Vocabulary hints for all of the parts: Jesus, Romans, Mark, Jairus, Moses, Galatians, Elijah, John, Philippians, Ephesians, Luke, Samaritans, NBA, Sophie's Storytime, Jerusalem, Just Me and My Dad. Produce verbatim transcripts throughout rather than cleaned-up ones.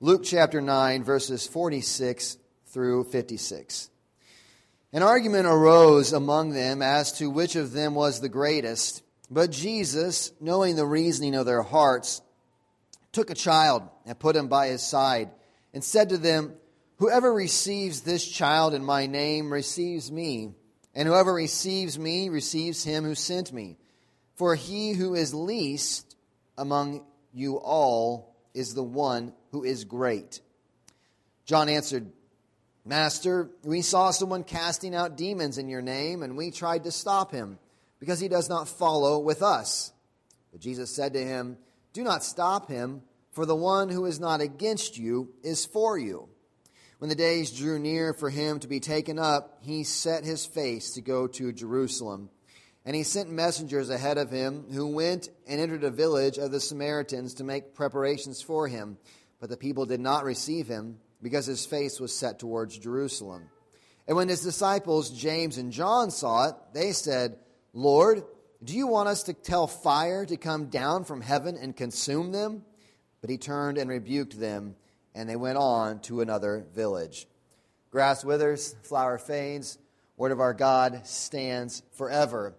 Luke chapter nine, verses forty-six through fifty-six. An argument arose among them as to which of them was the greatest. But Jesus, knowing the reasoning of their hearts, took a child and put him by his side, and said to them, "Whoever receives this child in my name receives me, and whoever receives me receives him who sent me. For he who is least among you all is the one who is great." John answered, "Master, we saw someone casting out demons in your name, and we tried to stop him, because he does not follow with us." But Jesus said to him, "Do not stop him, for the one who is not against you is for you." When the days drew near for him to be taken up, he set his face to go to Jerusalem. And he sent messengers ahead of him, who went and entered a village of the Samaritans to make preparations for him. But the people did not receive him, because his face was set towards Jerusalem. And when his disciples James and John saw it, they said, "Lord, do you want us to tell fire to come down from heaven and consume them?" But he turned and rebuked them, and they went on to another village. Grass withers, flower fades, word of our God stands forever.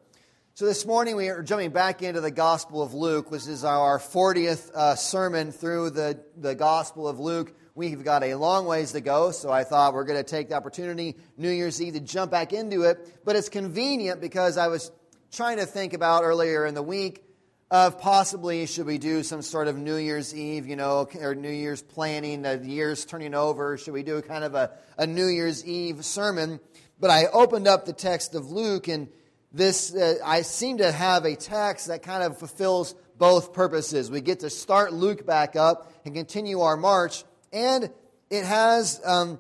So this morning we are jumping back into the Gospel of Luke, which is our fortieth uh, sermon through the, the Gospel of Luke. We've got a long ways to go, so I thought we're going to take the opportunity New Year's Eve to jump back into it. But it's convenient because I was trying to think about earlier in the week of possibly should we do some sort of New Year's Eve, you know, or New Year's planning, the year's turning over. Should we do kind of a, a New Year's Eve sermon? But I opened up the text of Luke, and this uh, I seem to have a text that kind of fulfills both purposes. We get to start Luke back up and continue our march, and it has um,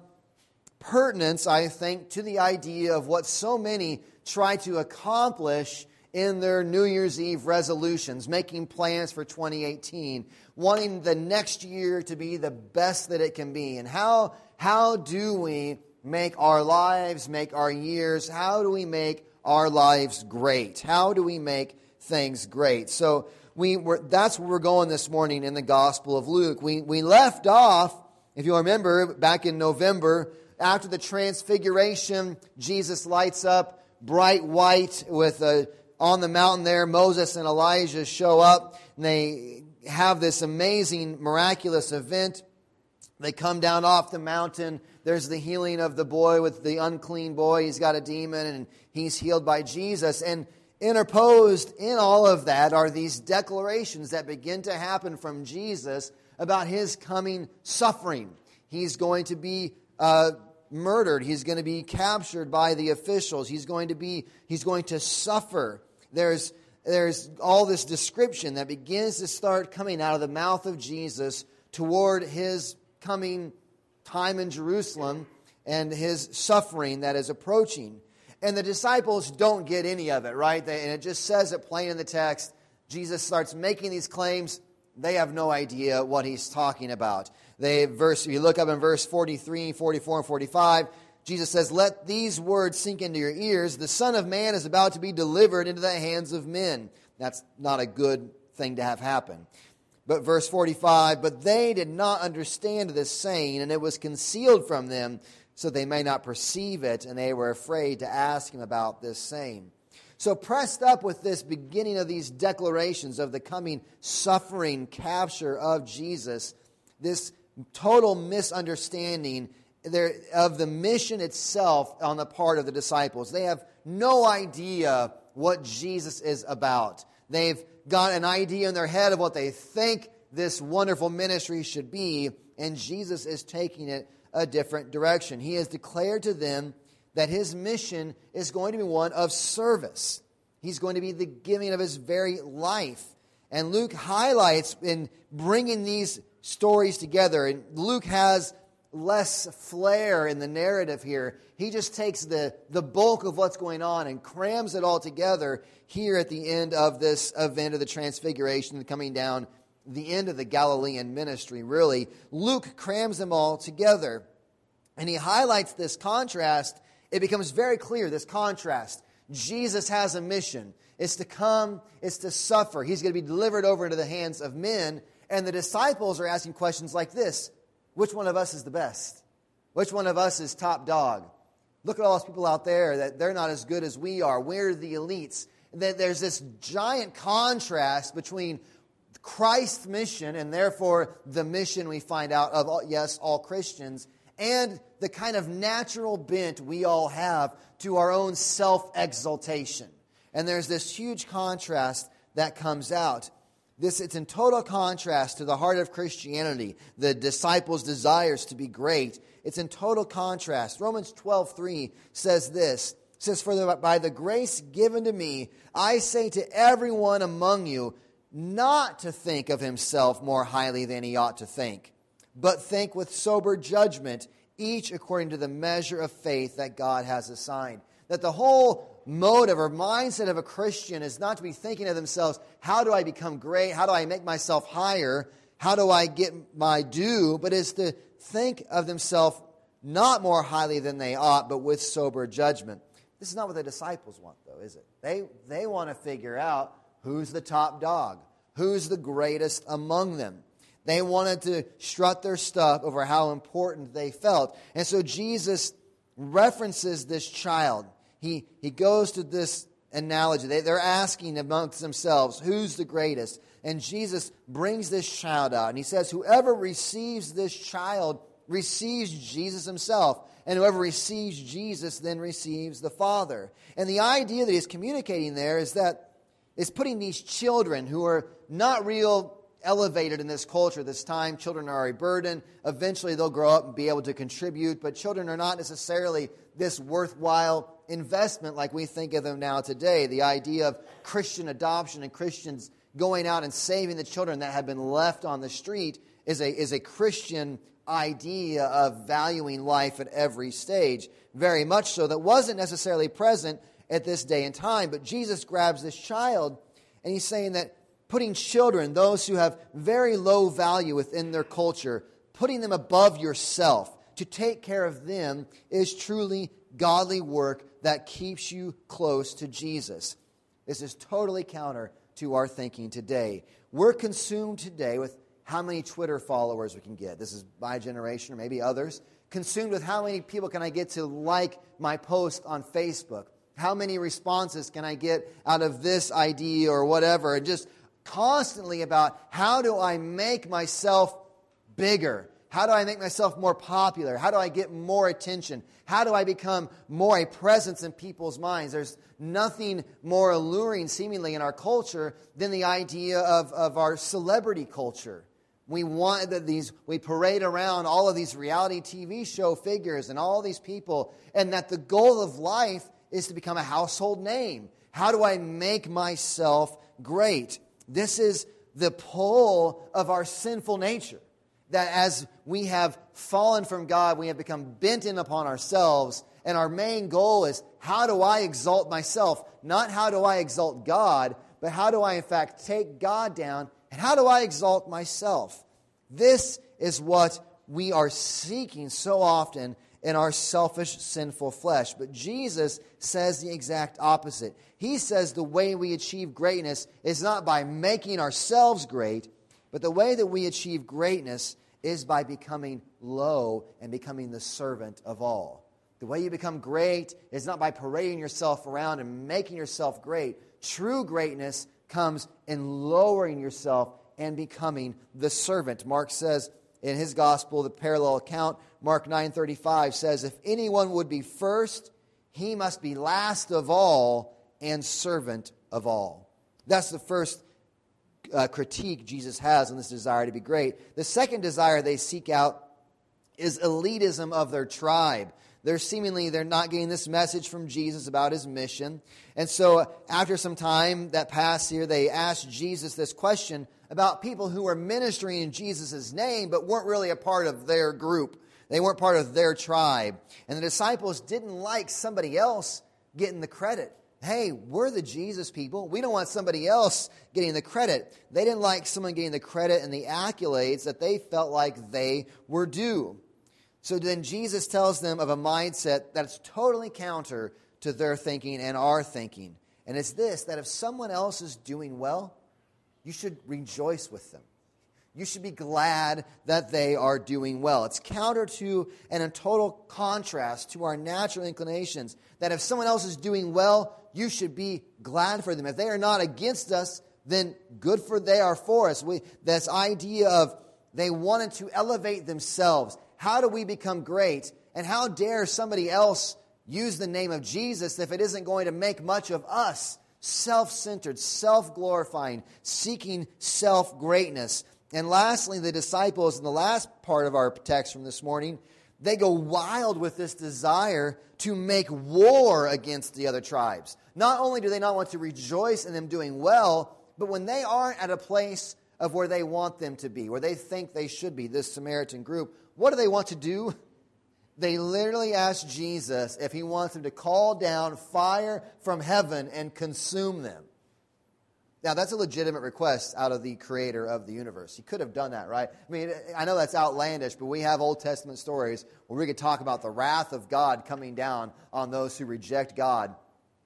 pertinence, I think, to the idea of what so many try to accomplish in their New Year's Eve resolutions, making plans for twenty eighteen, wanting the next year to be the best that it can be. And how, how do we make our lives, make our years, how do we make our lives great? How do we make things great? So we were, that's where we're going this morning in the Gospel of Luke. We, we left off, if you remember, back in November, after the transfiguration, Jesus lights up bright white with a on the mountain there, Moses and Elijah show up, and they have this amazing, miraculous event. They come down off the mountain. There's the healing of the boy with the unclean boy. He's got a demon, and he's healed by Jesus. And interposed in all of that are these declarations that begin to happen from Jesus about his coming suffering. He's going to be uh, murdered. He's going to be captured by the officials. He's going to be. He's going to suffer. There's there's all this description that begins to start coming out of the mouth of Jesus toward his coming time in Jerusalem and his suffering that is approaching. And the disciples don't get any of it, right? They, and it just says it plain in the text. Jesus starts making these claims. They have no idea what he's talking about. They verse. If you look up in verse forty-three, forty-four, and forty-five, Jesus says, "Let these words sink into your ears. The Son of Man is about to be delivered into the hands of men." That's not a good thing to have happen. But verse forty-five, "But they did not understand this saying, and it was concealed from them, so they may not perceive it, and they were afraid to ask him about this saying." So pressed up with this beginning of these declarations of the coming suffering capture of Jesus, this total misunderstanding there of the mission itself on the part of the disciples. They have no idea what Jesus is about. They've got an idea in their head of what they think this wonderful ministry should be, and Jesus is taking it a different direction. He has declared to them that his mission is going to be one of service. He's going to be the giving of his very life. And Luke highlights in bringing these stories together, and Luke has less flair in the narrative here. He just takes the, the bulk of what's going on and crams it all together here at the end of this event of the transfiguration, coming down the end of the Galilean ministry, really. Luke crams them all together, and he highlights this contrast. It becomes very clear, this contrast. Jesus has a mission. It's to come, it's to suffer. He's going to be delivered over into the hands of men, and the disciples are asking questions like this. Which one of us is the best? Which one of us is top dog? Look at all those people out there that they're not as good as we are. We're the elites. That there's this giant contrast between Christ's mission and therefore the mission we find out of, all, yes, all Christians, and the kind of natural bent we all have to our own self-exaltation. And there's this huge contrast that comes out. This it's in total contrast to the heart of Christianity, the disciples' desires to be great. It's in total contrast. Romans twelve three says this. It says, "For by the grace given to me, I say to everyone among you, not to think of himself more highly than he ought to think, but think with sober judgment, each according to the measure of faith that God has assigned." That the whole motive or mindset of a Christian is not to be thinking of themselves, how do I become great? How do I make myself higher? How do I get my due? But is to think of themselves not more highly than they ought, but with sober judgment. This is not what the disciples want, though, is it? They, they want to figure out who's the top dog, who's the greatest among them. They wanted to strut their stuff over how important they felt. And so Jesus references this child. He, he goes to this analogy. They, they're asking amongst themselves, who's the greatest? And Jesus brings this child out. And he says, whoever receives this child receives Jesus himself. And whoever receives Jesus then receives the Father. And the idea that he's communicating there is that it's putting these children who are not real elevated in this culture, this time. Children are a burden. Eventually they'll grow up and be able to contribute, but children are not necessarily this worthwhile investment like we think of them now today. The idea of Christian adoption and Christians going out and saving the children that have been left on the street is a, is a Christian idea of valuing life at every stage, very much so that wasn't necessarily present at this day and time. But Jesus grabs this child and he's saying that putting children, those who have very low value within their culture, putting them above yourself to take care of them is truly godly work that keeps you close to Jesus. This is totally counter to our thinking today. We're consumed today with how many Twitter followers we can get. This is my generation or maybe others. Consumed with how many people can I get to like my post on Facebook? How many responses can I get out of this I D or whatever? And just constantly about how do I make myself bigger? How do I make myself more popular? How do I get more attention? How do I become more a presence in people's minds? There's nothing more alluring seemingly in our culture than the idea of, of our celebrity culture. We want that these, we parade around all of these reality T V show figures and all these people, and that the goal of life is to become a household name. How do I make myself great? This is the pull of our sinful nature, that as we have fallen from God, we have become bent in upon ourselves, and our main goal is, how do I exalt myself? Not how do I exalt God, but how do I, in fact, take God down, and how do I exalt myself? This is what we are seeking so often in our selfish, sinful flesh. But Jesus says the exact opposite. He says the way we achieve greatness is not by making ourselves great, but the way that we achieve greatness is by becoming low and becoming the servant of all. The way you become great is not by parading yourself around and making yourself great. True greatness comes in lowering yourself and becoming the servant. Mark says in his gospel, the parallel account, Mark nine thirty-five says, "If anyone would be first, he must be last of all and servant of all." That's the first uh, critique Jesus has on this desire to be great. The second desire they seek out is elitism of their tribe. They're seemingly, they're not getting this message from Jesus about his mission. And so after some time that passed here, they asked Jesus this question about people who were ministering in Jesus' name but weren't really a part of their group. They weren't part of their tribe. And the disciples didn't like somebody else getting the credit. Hey, we're the Jesus people. We don't want somebody else getting the credit. They didn't like someone getting the credit and the accolades that they felt like they were due. So then Jesus tells them of a mindset that's totally counter to their thinking and our thinking. And it's this, that if someone else is doing well, you should rejoice with them. You should be glad that they are doing well. It's counter to and in total contrast to our natural inclinations that if someone else is doing well, you should be glad for them. If they are not against us, then good for they are for us. We, this idea of they wanted to elevate themselves. How do we become great? And how dare somebody else use the name of Jesus if it isn't going to make much of us? Self-centered, self-glorifying, seeking self-greatness. And lastly, the disciples, in the last part of our text from this morning, they go wild with this desire to make war against the other tribes. Not only do they not want to rejoice in them doing well, but when they aren't at a place of where they want them to be, where they think they should be, this Samaritan group, what do they want to do? They literally ask Jesus if he wants them to call down fire from heaven and consume them. Now, that's a legitimate request out of the creator of the universe. He could have done that, right? I mean, I know that's outlandish, but we have Old Testament stories where we could talk about the wrath of God coming down on those who reject God.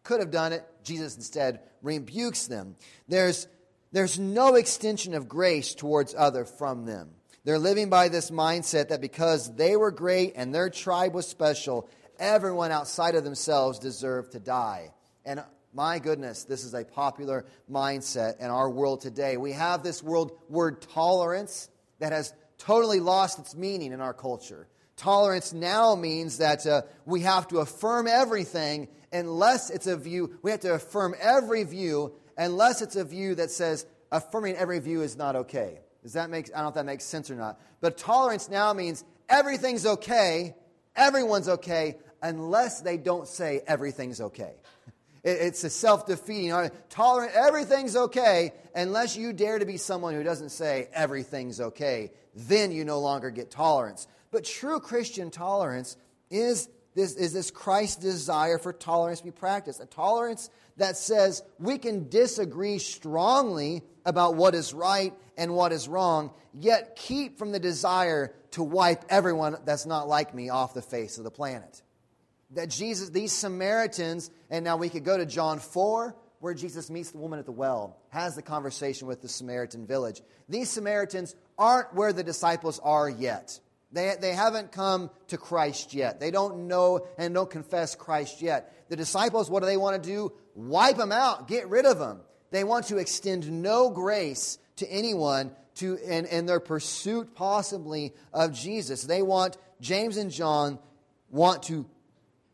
Could have done it. Jesus instead rebukes them. There's, there's no extension of grace towards others from them. They're living by this mindset that because they were great and their tribe was special, everyone outside of themselves deserved to die. And my goodness, this is a popular mindset in our world today. We have this world word tolerance that has totally lost its meaning in our culture. Tolerance now means that uh, we have to affirm everything unless it's a view. We have to affirm every view unless it's a view that says affirming every view is not okay. Does that make? I don't know if that makes sense or not. But tolerance now means everything's okay, everyone's okay, unless they don't say everything's okay. It's a self-defeating, tolerant, everything's okay, unless you dare to be someone who doesn't say everything's okay. Then you no longer get tolerance. But true Christian tolerance is this, is this Christ's desire for tolerance to be practiced. A tolerance that says we can disagree strongly about what is right and what is wrong, yet keep from the desire to wipe everyone that's not like me off the face of the planet. That Jesus, these Samaritans, and now we could go to John four, where Jesus meets the woman at the well, has the conversation with the Samaritan village. These Samaritans aren't where the disciples are yet. They, they haven't come to Christ yet. They don't know and don't confess Christ yet. The disciples, what do they want to do? Wipe them out. Get rid of them. They want to extend no grace to anyone to in, in their pursuit possibly of Jesus. They want, James and John want to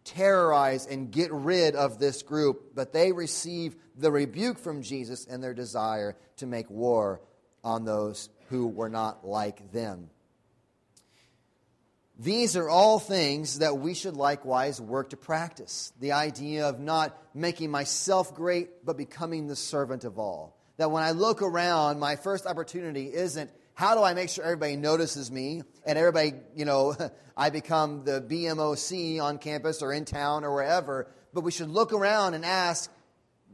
terrorize and get rid of this group, but they receive the rebuke from Jesus and their desire to make war on those who were not like them. These are all things that we should likewise work to practice. The idea of not making myself great, but becoming the servant of all. That when I look around, my first opportunity isn't how do I make sure everybody notices me and everybody, you know, I become the B M O C on campus or in town or wherever. But we should look around and ask,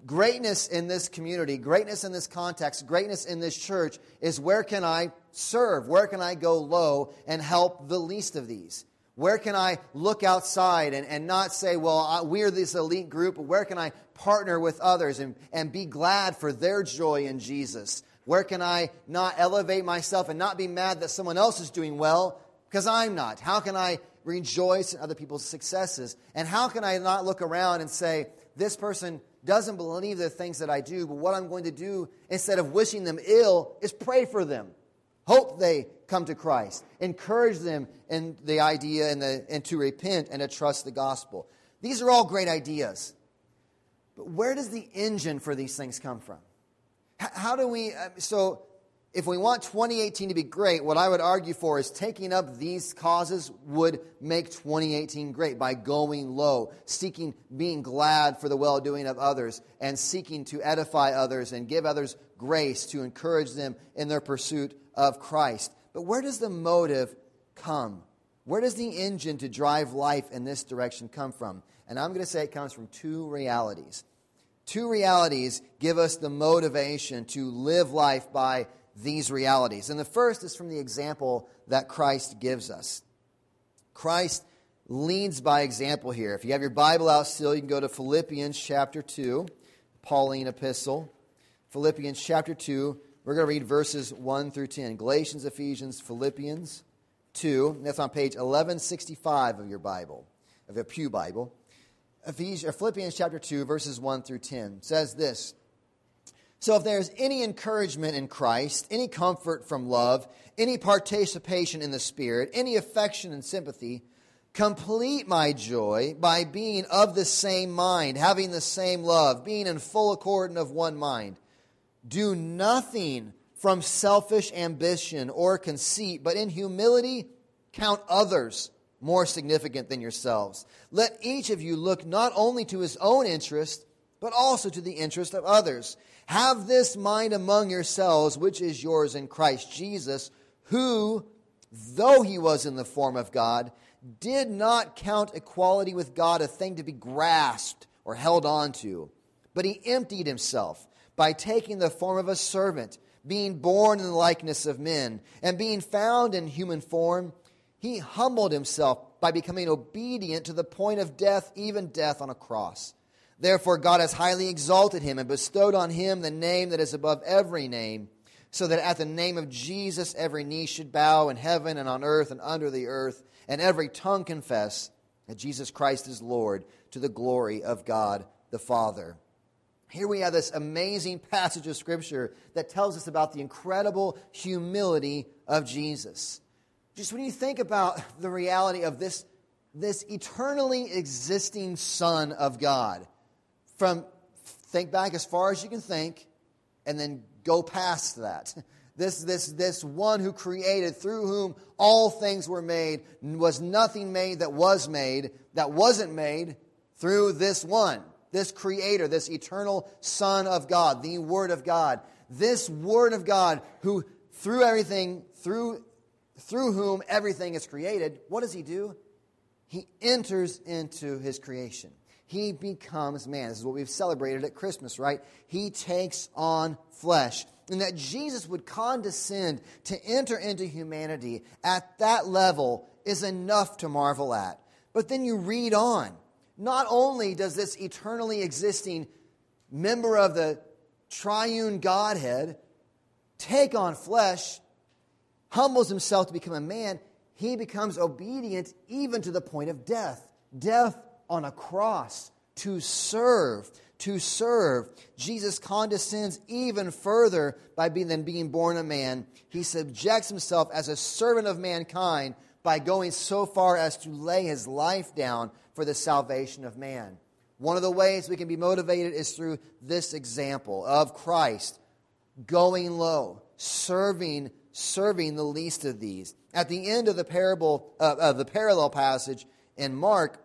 greatness in this community, greatness in this context, greatness in this church is where can I serve? Where can I go low and help the least of these? Where can I look outside and, and not say, well, I, we're this elite group, but where can I partner with others and, and be glad for their joy in Jesus? Where can I not elevate myself and not be mad that someone else is doing well because I'm not? How can I rejoice in other people's successes? And how can I not look around and say, this person doesn't believe the things that I do, but what I'm going to do instead of wishing them ill is pray for them. Hope they come to Christ. Encourage them in the idea and, the, and to repent and to trust the gospel. These are all great ideas. But where does the engine for these things come from? How do we, so if we want twenty eighteen to be great, what I would argue for is taking up these causes would make twenty eighteen great by going low, seeking, being glad for the well-doing of others, and seeking to edify others and give others grace to encourage them in their pursuit of Christ. But where does the motive come? Where does the engine to drive life in this direction come from? And I'm going to say it comes from two realities. Two realities give us the motivation to live life by these realities. And the first is from the example that Christ gives us. Christ leads by example here. If you have your Bible out still, you can go to Philippians chapter two, Pauline epistle. Philippians chapter two, We're going to read verses one through ten. Galatians, Ephesians, Philippians two. That's on page eleven sixty-five of your Bible, of your Pew Bible. Ephesians, Philippians chapter two, verses one through ten says this. So if there is any encouragement in Christ, any comfort from love, any participation in the Spirit, any affection and sympathy, complete my joy by being of the same mind, having the same love, being in full accord and of one mind. Do nothing from selfish ambition or conceit, but in humility count others more significant than yourselves. Let each of you look not only to his own interest, but also to the interest of others. Have this mind among yourselves, which is yours in Christ Jesus, who, though he was in the form of God, did not count equality with God a thing to be grasped or held on to, but he emptied himself by taking the form of a servant, being born in the likeness of men, and being found in human form, he humbled himself by becoming obedient to the point of death, even death on a cross. Therefore God has highly exalted him and bestowed on him the name that is above every name, so that at the name of Jesus every knee should bow in heaven and on earth and under the earth, and every tongue confess that Jesus Christ is Lord, to the glory of God the Father. Here we have this amazing passage of Scripture that tells us about the incredible humility of Jesus. Just when you think about the reality of this, this eternally existing Son of God, from think back as far as you can think, and then go past that. This, this, this one who created, through whom all things were made, was nothing made that was made, that wasn't made through this one. This Creator, this eternal Son of God, the Word of God. This Word of God who through everything, through, through whom everything is created, what does He do? He enters into His creation. He becomes man. This is what we've celebrated at Christmas, right? He takes on flesh. And that Jesus would condescend to enter into humanity at that level is enough to marvel at. But then you read on. Not only does this eternally existing member of the triune Godhead take on flesh, humbles himself to become a man, he becomes obedient even to the point of death. Death on a cross to serve, to serve. Jesus condescends even further by being than being born a man. He subjects himself as a servant of mankind by going so far as to lay his life down for the salvation of man. One of the ways we can be motivated is through this example of Christ going low, serving, serving the least of these. At the end of the parable, uh, of the parallel passage in Mark,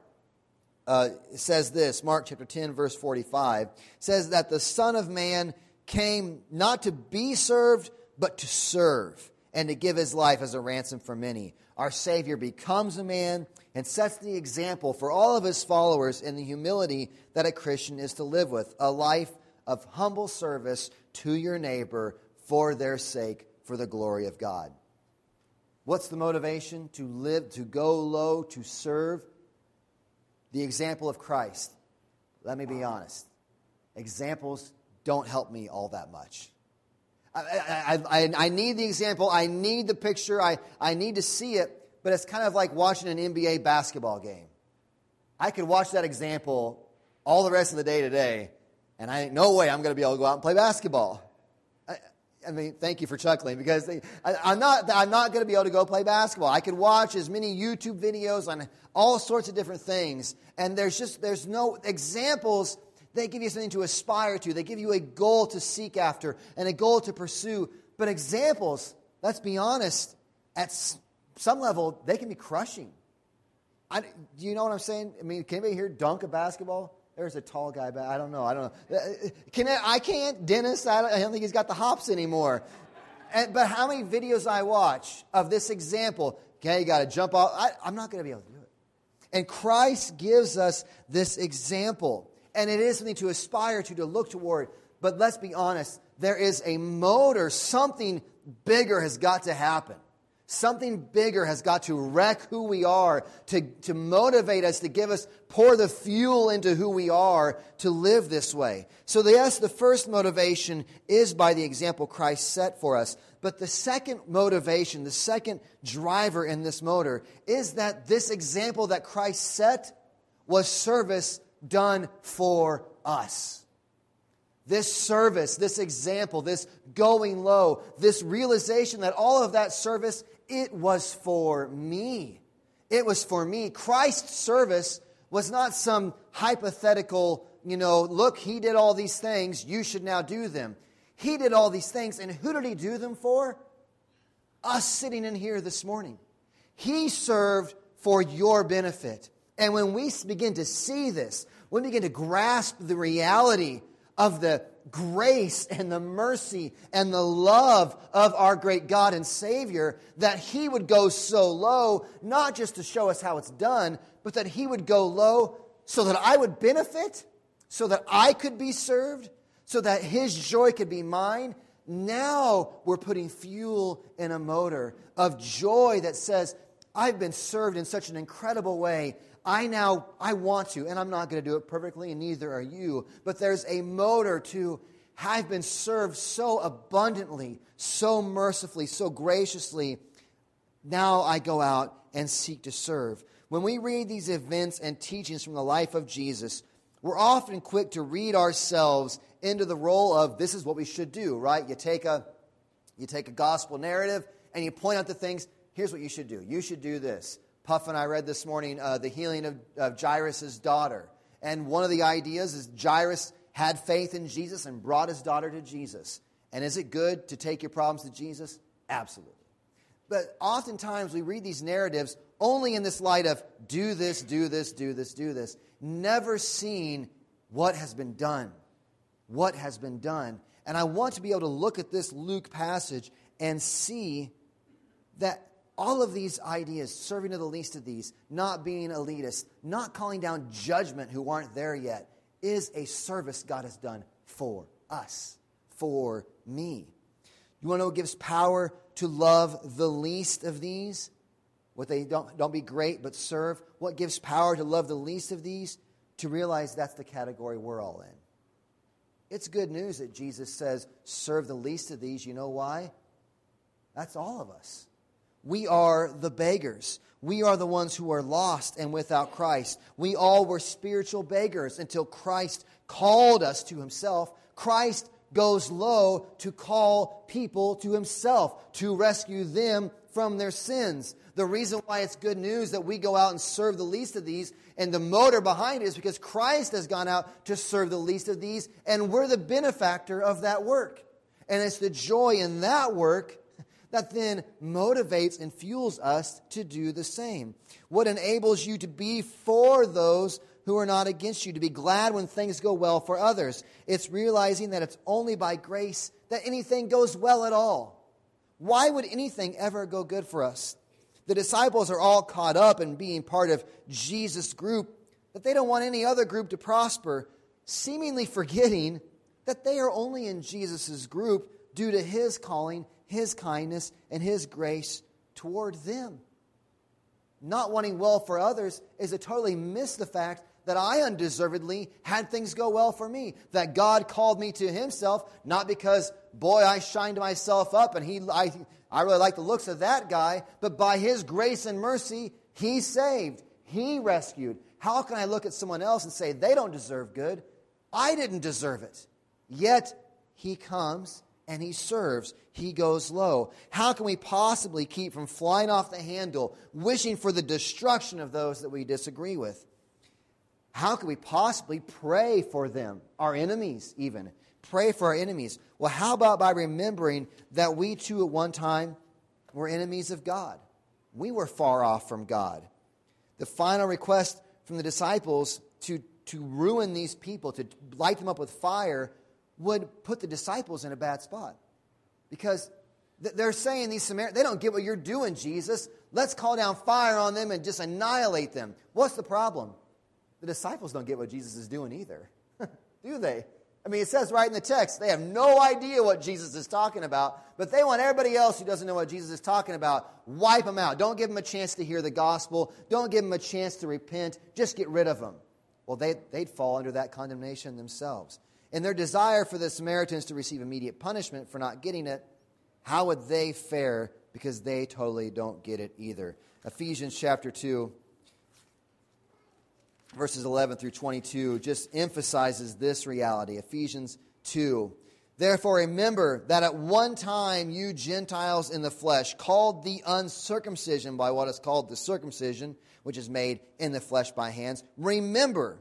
uh, says this, Mark chapter ten, verse forty-five, says that the Son of Man came not to be served, but to serve, and to give his life as a ransom for many. Our Savior becomes a man and sets the example for all of his followers in the humility that a Christian is to live with, a life of humble service to your neighbor for their sake, for the glory of God. What's the motivation? To live, to go low, to serve? The example of Christ. Let me be honest. Examples don't help me all that much. I, I, I, I need the example. I need the picture. I, I need to see it. But it's kind of like watching an N B A basketball game. I could watch that example all the rest of the day today, and I no way I'm going to be able to go out and play basketball. I, I mean, thank you for chuckling, because they, I, I'm not I'm not going to be able to go play basketball. I could watch as many YouTube videos on all sorts of different things, and there's just there's no examples. They give you something to aspire to. They give you a goal to seek after and a goal to pursue. But examples, let's be honest, at some level, they can be crushing. I, do you know what I'm saying? I mean, can anybody here dunk a basketball? There's a tall guy, but I don't know. I don't know. Can I, I can't. Dennis, I don't, I don't think he's got the hops anymore. And, but how many videos I watch of this example? Okay, you got to jump off. I, I'm not going to be able to do it. And Christ gives us this example. And it is something to aspire to, to look toward. But let's be honest, there is a motor, something bigger has got to happen. Something bigger has got to wreck who we are, to, to motivate us, to give us, pour the fuel into who we are to live this way. So yes, the first motivation is by the example Christ set for us. But the second motivation, the second driver in this motor is that this example that Christ set was service done for us. This service, this example, this going low, this realization that all of that service, it was for me. It was for me. Christ's service was not some hypothetical, you know, look, he did all these things, you should now do them. He did all these things, and who did he do them for? Us sitting in here this morning. He served for your benefit. And when we begin to see this, when we begin to grasp the reality of the grace and the mercy and the love of our great God and Savior, that He would go so low, not just to show us how it's done, but that He would go low so that I would benefit, so that I could be served, so that His joy could be mine. Now we're putting fuel in a motor of joy that says, I've been served in such an incredible way. I now, I want to, and I'm not going to do it perfectly, and neither are you. But there's a motor to, I've been served so abundantly, so mercifully, so graciously. Now I go out and seek to serve. When we read these events and teachings from the life of Jesus, we're often quick to read ourselves into the role of, this is what we should do, right? You take a, you take a gospel narrative, and you point out the things, here's what you should do. You should do this. Puff and I read this morning uh, the healing of, of Jairus' daughter. And one of the ideas is Jairus had faith in Jesus and brought his daughter to Jesus. And is it good to take your problems to Jesus? Absolutely. But oftentimes we read these narratives only in this light of do this, do this, do this, do this. Never seeing what has been done. What has been done. And I want to be able to look at this Luke passage and see that all of these ideas, serving to the least of these, not being elitist, not calling down judgment who aren't there yet, is a service God has done for us, for me. You want to know what gives power to love the least of these? What they don't, don't be great, but serve. What gives power to love the least of these? To realize that's the category we're all in. It's good news that Jesus says, serve the least of these. You know why? That's all of us. We are the beggars. We are the ones who are lost and without Christ. We all were spiritual beggars until Christ called us to Himself. Christ goes low to call people to Himself, to rescue them from their sins. The reason why it's good news that we go out and serve the least of these, and the motor behind it is because Christ has gone out to serve the least of these, and we're the benefactor of that work. And it's the joy in that work that then motivates and fuels us to do the same. What enables you to be for those who are not against you, to be glad when things go well for others. It's realizing that it's only by grace that anything goes well at all. Why would anything ever go good for us? The disciples are all caught up in being part of Jesus' group, that they don't want any other group to prosper, seemingly forgetting that they are only in Jesus' group due to His calling, His kindness, and His grace toward them. Not wanting well for others is to totally miss the fact that I undeservedly had things go well for me. That God called me to Himself, not because, boy, I shined myself up and he, I, I really like the looks of that guy, but by His grace and mercy, He saved, He rescued. How can I look at someone else and say, they don't deserve good? I didn't deserve it. Yet, He comes and He serves. He goes low. How can we possibly keep from flying off the handle, wishing for the destruction of those that we disagree with? How can we possibly pray for them, our enemies even? Pray for our enemies. Well, how about by remembering that we too at one time were enemies of God? We were far off from God. The final request from the disciples to, to ruin these people, to light them up with fire, would put the disciples in a bad spot. Because they're saying, these Samaritans, they don't get what you're doing, Jesus. Let's call down fire on them and just annihilate them. What's the problem? The disciples don't get what Jesus is doing either. Do they? I mean, it says right in the text, they have no idea what Jesus is talking about, but they want everybody else who doesn't know what Jesus is talking about, wipe them out. Don't give them a chance to hear the gospel. Don't give them a chance to repent. Just get rid of them. Well, they, they'd fall under that condemnation themselves. In their desire for the Samaritans to receive immediate punishment for not getting it, how would they fare because they totally don't get it either? Ephesians chapter two, verses eleven through twenty-two just emphasizes this reality. Ephesians two. Therefore, remember that at one time you Gentiles in the flesh, called the uncircumcision by what is called the circumcision, which is made in the flesh by hands. Remember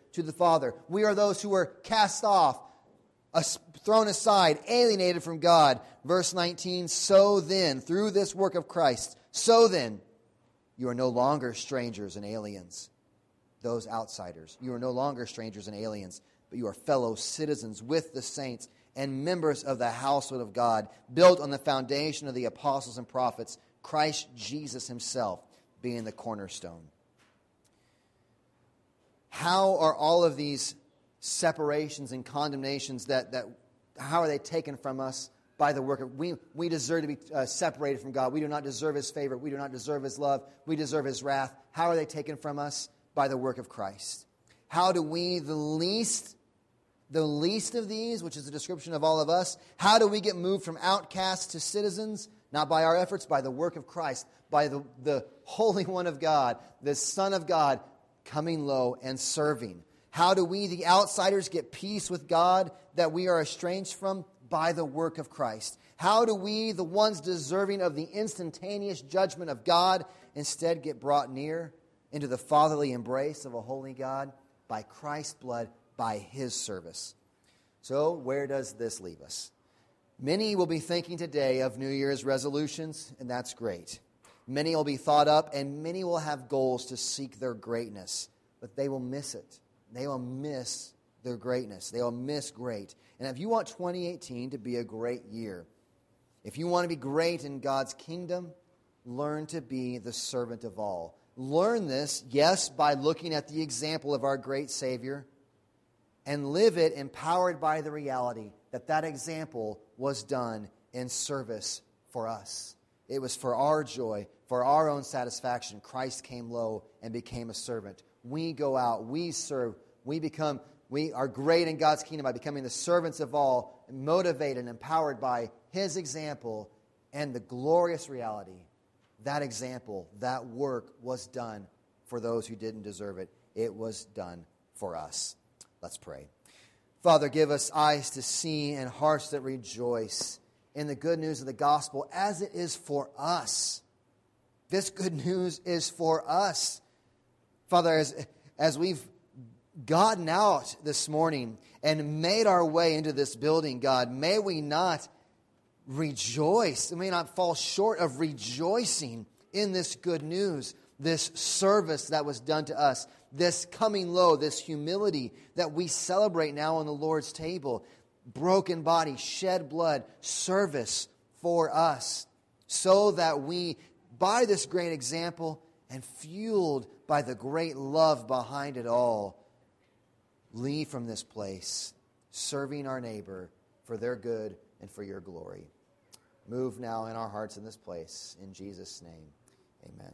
to the Father. We are those who were cast off, thrown aside, alienated from God. Verse nineteen, so then, through this work of Christ, so then, you are no longer strangers and aliens. Those outsiders. You are no longer strangers and aliens, but you are fellow citizens with the saints and members of the household of God, built on the foundation of the apostles and prophets, Christ Jesus himself being the cornerstone. How are all of these separations and condemnations that, that how are they taken from us by the work of, we, we deserve to be uh, separated from God. We do not deserve his favor. We do not deserve his love. We deserve his wrath. How are they taken from us? By the work of Christ. How do we, the least, the least of these, which is a description of all of us, how do we get moved from outcasts to citizens? Not by our efforts, by the work of Christ, by the, the Holy One of God, the Son of God, coming low and serving. How do we, the outsiders, get peace with God that we are estranged from? By the work of Christ. How do we, the ones deserving of the instantaneous judgment of God, instead get brought near into the fatherly embrace of a holy God? By Christ's blood, by his service. So where does this leave us? Many will be thinking today of New Year's resolutions, and that's great. Many will be thought up, and many will have goals to seek their greatness, but they will miss it. They will miss their greatness. They will miss great. And if you want twenty eighteen to be a great year, if you want to be great in God's kingdom, learn to be the servant of all. Learn this, yes, by looking at the example of our great Savior, and live it empowered by the reality that that example was done in service for us. It was for our joy, for our own satisfaction. Christ came low and became a servant. We go out, we serve, we become, we are great in God's kingdom by becoming the servants of all, motivated and empowered by his example and the glorious reality. That example, that work was done for those who didn't deserve it. It was done for us. Let's pray. Father, give us eyes to see and hearts that rejoice in the good news of the gospel as it is for us. This good news is for us. Father, as, as we've gotten out this morning and made our way into this building, God, may we not rejoice. It may not fall short of rejoicing in this good news, this service that was done to us, this coming low, this humility that we celebrate now on the Lord's table, broken body, shed blood, service for us, so that we, by this great example and fueled by the great love behind it all, leave from this place serving our neighbor for their good and for your glory. Move now in our hearts in this place. In Jesus' name, amen.